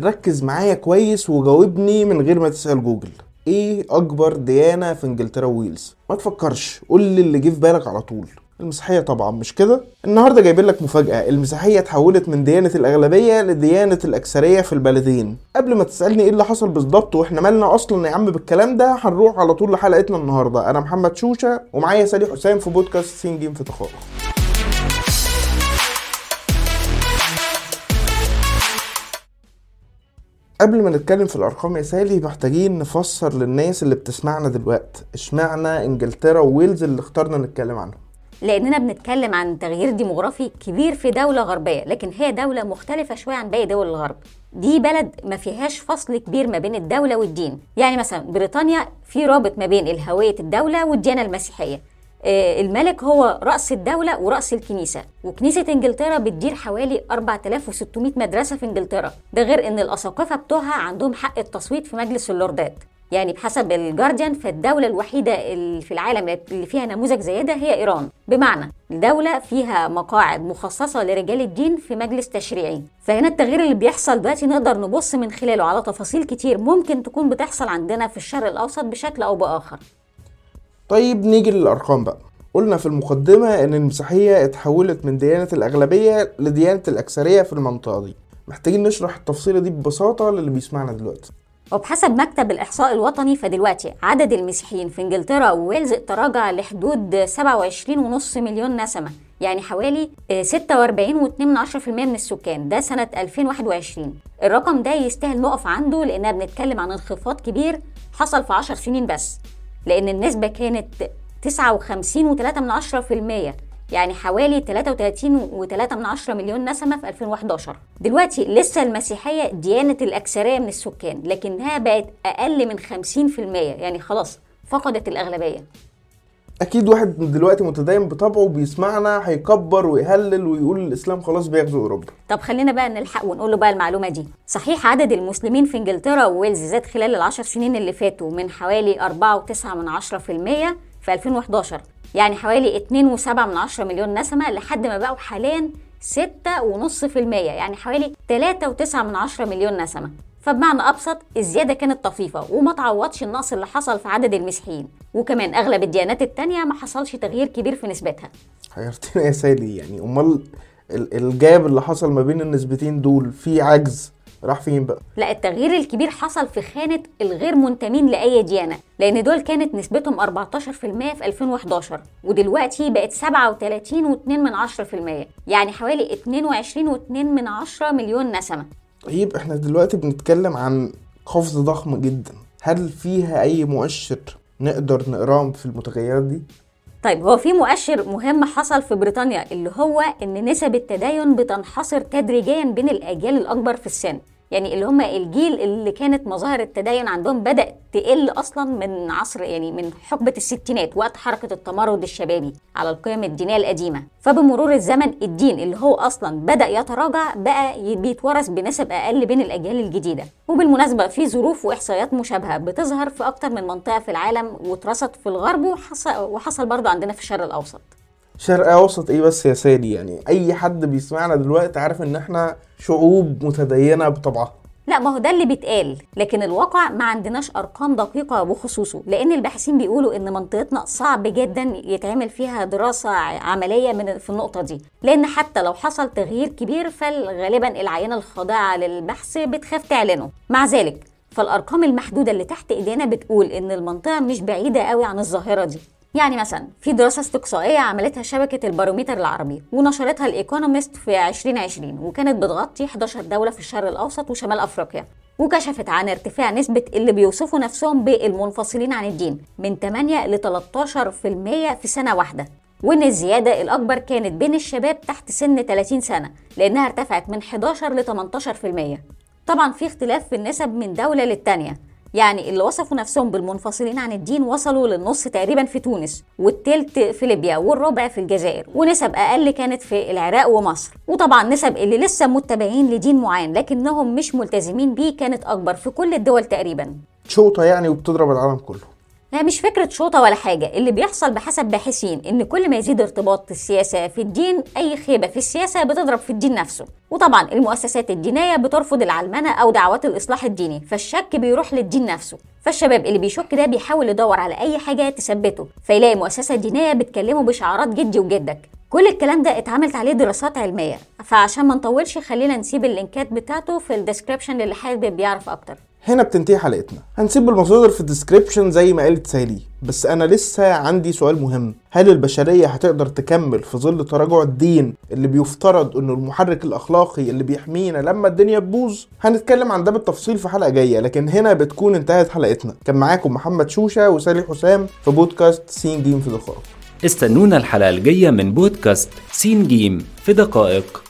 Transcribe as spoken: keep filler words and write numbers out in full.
ركز معايا كويس وجاوبني من غير ما تسأل جوجل. ايه اكبر ديانة في انجلترا ويلز؟ ما تفكرش، قول لي اللي جه في بالك على طول. المسيحية طبعا، مش كده؟ النهاردة جايبين لك مفاجأة، المسيحية اتحولت من ديانة الأغلبية لديانة الأكثرية في البلدين. قبل ما تسألني ايه اللي حصل بالظبط واحنا مالنا أصلا يا عم بالكلام ده، هنروح على طول لحلقتنا النهاردة. أنا محمد شوشة ومعايا سالي حسين في بودكاست سين جيم في تخاطر. قبل ما نتكلم في الأرقام يا سالي، محتاجين نفسر للناس اللي بتسمعنا دلوقتي اشمعنى إنجلترا وويلز اللي اخترنا نتكلم عنه. لأننا بنتكلم عن تغيير ديموغرافي كبير في دولة غربية، لكن هي دولة مختلفة شوية عن باقي دول الغرب. دي بلد ما فيهاش فصل كبير ما بين الدولة والدين، يعني مثلا بريطانيا في رابط ما بين الهوية الدولة والديانة المسيحية، الملك هو رأس الدولة ورأس الكنيسة، وكنيسة إنجلترا بتدير حوالي أربعة آلاف وستمائة مدرسة في إنجلترا. ده غير إن الأساقفة بتوعها عندهم حق التصويت في مجلس اللوردات. يعني بحسب الجارديان فالدولة الوحيدة في العالم اللي فيها نموذج زي ده هي إيران، بمعنى الدولة فيها مقاعد مخصصة لرجال الدين في مجلس تشريعي. فهنا التغيير اللي بيحصل دلوقتي نقدر نبص من خلاله على تفاصيل كتير ممكن تكون بتحصل عندنا في الشرق الأوسط بشكل أو بآخر. طيب نيجي للأرقام بقى. قلنا في المقدمة إن المسيحية اتحولت من ديانة الأغلبية لديانة الأكثرية في المنطقة دي. محتاجين نشرح التفصيلة دي ببساطة للي بيسمعنا دلوقتي. وبحسب مكتب الإحصاء الوطني فدلوقتي عدد المسيحيين في إنجلترا وويلز تراجع لحدود سبعة وعشرين فاصلة خمسة مليون نسمة، يعني حوالي ستة وأربعين فاصلة اثنين بالمئة من السكان، ده سنة ألفين وواحد وعشرين. الرقم ده يستاهل نقف عنده لأننا بنتكلم عن انخفاض كبير حصل في عشر سنين بس، لأن النسبة كانت تسعة وخمسين فاصلة ثلاثة بالمئة، يعني حوالي ثلاثة وثلاثين فاصلة ثلاثة مليون نسمة في ألفين وأحد عشر. دلوقتي لسه المسيحية ديانة الأكثرية من السكان، لكنها بقت أقل من خمسين بالمئة، يعني خلاص فقدت الأغلبية. أكيد واحد من دلوقتي متدين بطبعه بيسمعنا هيكبر ويهلل ويقول الإسلام خلاص بيغزو أوروبا. طب خلينا بقى نلحق ونقول له بقى المعلومة دي. صحيح عدد المسلمين في إنجلترا وويلز زاد خلال العشر سنين اللي فاتوا من حوالي أربعة فاصلة تسعة بالمئة في ألفين وأحد عشر، يعني حوالي اثنين فاصلة سبعة مليون نسمة، لحد ما بقوا حاليا ستة فاصلة خمسة بالمئة، يعني حوالي ثلاثة فاصلة تسعة مليون نسمة. فبمعنى أبسط الزيادة كانت طفيفة وما تعوضش النقص اللي حصل في عدد المسيحيين، وكمان أغلب الديانات التانية ما حصلش تغيير كبير في نسبتها. حيرتنا يا سالي، يعني أمال الجاب اللي حصل ما بين النسبتين دول في عجز راح فين بقى؟ لا، التغيير الكبير حصل في خانة الغير منتمين لأي ديانة، لأن دول كانت نسبتهم أربعة عشر بالمئة في ألفين وأحد عشر ودلوقتي بقت سبعة وثلاثين فاصلة اثنين بالمئة، يعني حوالي اثنين وعشرين فاصلة اثنين مليون نسمة. طيب احنا دلوقتي بنتكلم عن قفز ضخم جدا، هل فيها أي مؤشر نقدر نقراه في المتغيرات دي؟ طيب هو في مؤشر مهم حصل في بريطانيا، اللي هو ان نسب التدين بتنحصر تدريجيا بين الاجيال الاكبر في السن، يعني اللي هم الجيل اللي كانت مظاهر التدين عندهم بدأ تقل اصلا من عصر يعني من حقبة الستينات وقت حركة التمرد الشبابي على القيم الدينية القديمة. فبمرور الزمن الدين اللي هو اصلا بدأ يتراجع بقى بيتورث بنسب اقل بين الاجيال الجديدة. وبالمناسبة في ظروف واحصائيات مشابهة بتظهر في اكتر من منطقة في العالم واترصت في الغرب وحصل, وحصل برضو عندنا في الشرق الاوسط. شرق أوسط إيه بس يا سادي؟ يعني أي حد بيسمعنا دلوقتي عارف إن إحنا شعوب متدينة بطبعها. لا، ما هو ده اللي بيتقال، لكن الواقع ما عندناش أرقام دقيقة بخصوصه، لأن الباحثين بيقولوا إن منطقتنا صعب جدا يتعمل فيها دراسة عملية من في النقطة دي، لأن حتى لو حصل تغيير كبير فغالبا العينة الخاضعة للبحث بتخاف تعلنه. مع ذلك فالأرقام المحدودة اللي تحت إيدينا بتقول إن المنطقة مش بعيدة قوي عن الظاهرة دي. يعني مثلا في دراسة استقصائية عملتها شبكة البارومتر العربي ونشرتها الإيكونوميست في ألفين وعشرين، وكانت بتغطي إحدى عشرة دولة في الشرق الأوسط وشمال أفريقيا، وكشفت عن ارتفاع نسبة اللي بيوصفوا نفسهم بالمنفصلين عن الدين من ثمانية ل ثلاثة عشر بالمئة في سنة واحدة، وإن الزيادة الأكبر كانت بين الشباب تحت سن ثلاثين سنة لأنها ارتفعت من أحد عشر ل ثمانية عشر بالمئة. طبعا في اختلاف في النسب من دولة للتانية، يعني اللي وصفوا نفسهم بالمنفصلين عن الدين وصلوا للنص تقريبا في تونس، والثلث في ليبيا، والربع في الجزائر، ونسب أقل كانت في العراق ومصر. وطبعا نسب اللي لسه متبعين لدين معين لكنهم مش ملتزمين بيه كانت أكبر في كل الدول تقريبا. شوطة يعني وبتضرب العالم كله. لا مش فكرة شوطة ولا حاجة. اللي بيحصل بحسب باحثين ان كل ما يزيد ارتباط السياسة في الدين، اي خيبة في السياسة بتضرب في الدين نفسه. وطبعا المؤسسات الدينية بترفض العلمنة او دعوات الاصلاح الديني، فالشك بيروح للدين نفسه. فالشباب اللي بيشك ده بيحاول يدور على اي حاجة تثبته، فيلاقي مؤسسة دينية بتكلمه بشعارات جدي وجدك. كل الكلام ده اتعملت عليه دراسات علمية، فعشان ما نطولش خلينا نسيب اللينكات بتاعته في الديسكريبشن للي حابب يعرف اكتر. هنا بتنتهي حلقتنا، هنسيب المصادر في الديسكريبشن زي ما قالت سالي. بس انا لسه عندي سؤال مهم، هل البشرية هتقدر تكمل في ظل تراجع الدين اللي بيفترض انه المحرك الاخلاقي اللي بيحمينا لما الدنيا تبوظ؟ هنتكلم عن ده بالتفصيل في حلقة جاية، لكن هنا بتكون انتهت حلقتنا. كان معاكم محمد شوشة وسالي حسين في بودكاست سين جيم في دقائق. استنونا الحلقة الجاية من بودكاست سين جيم في دقائق.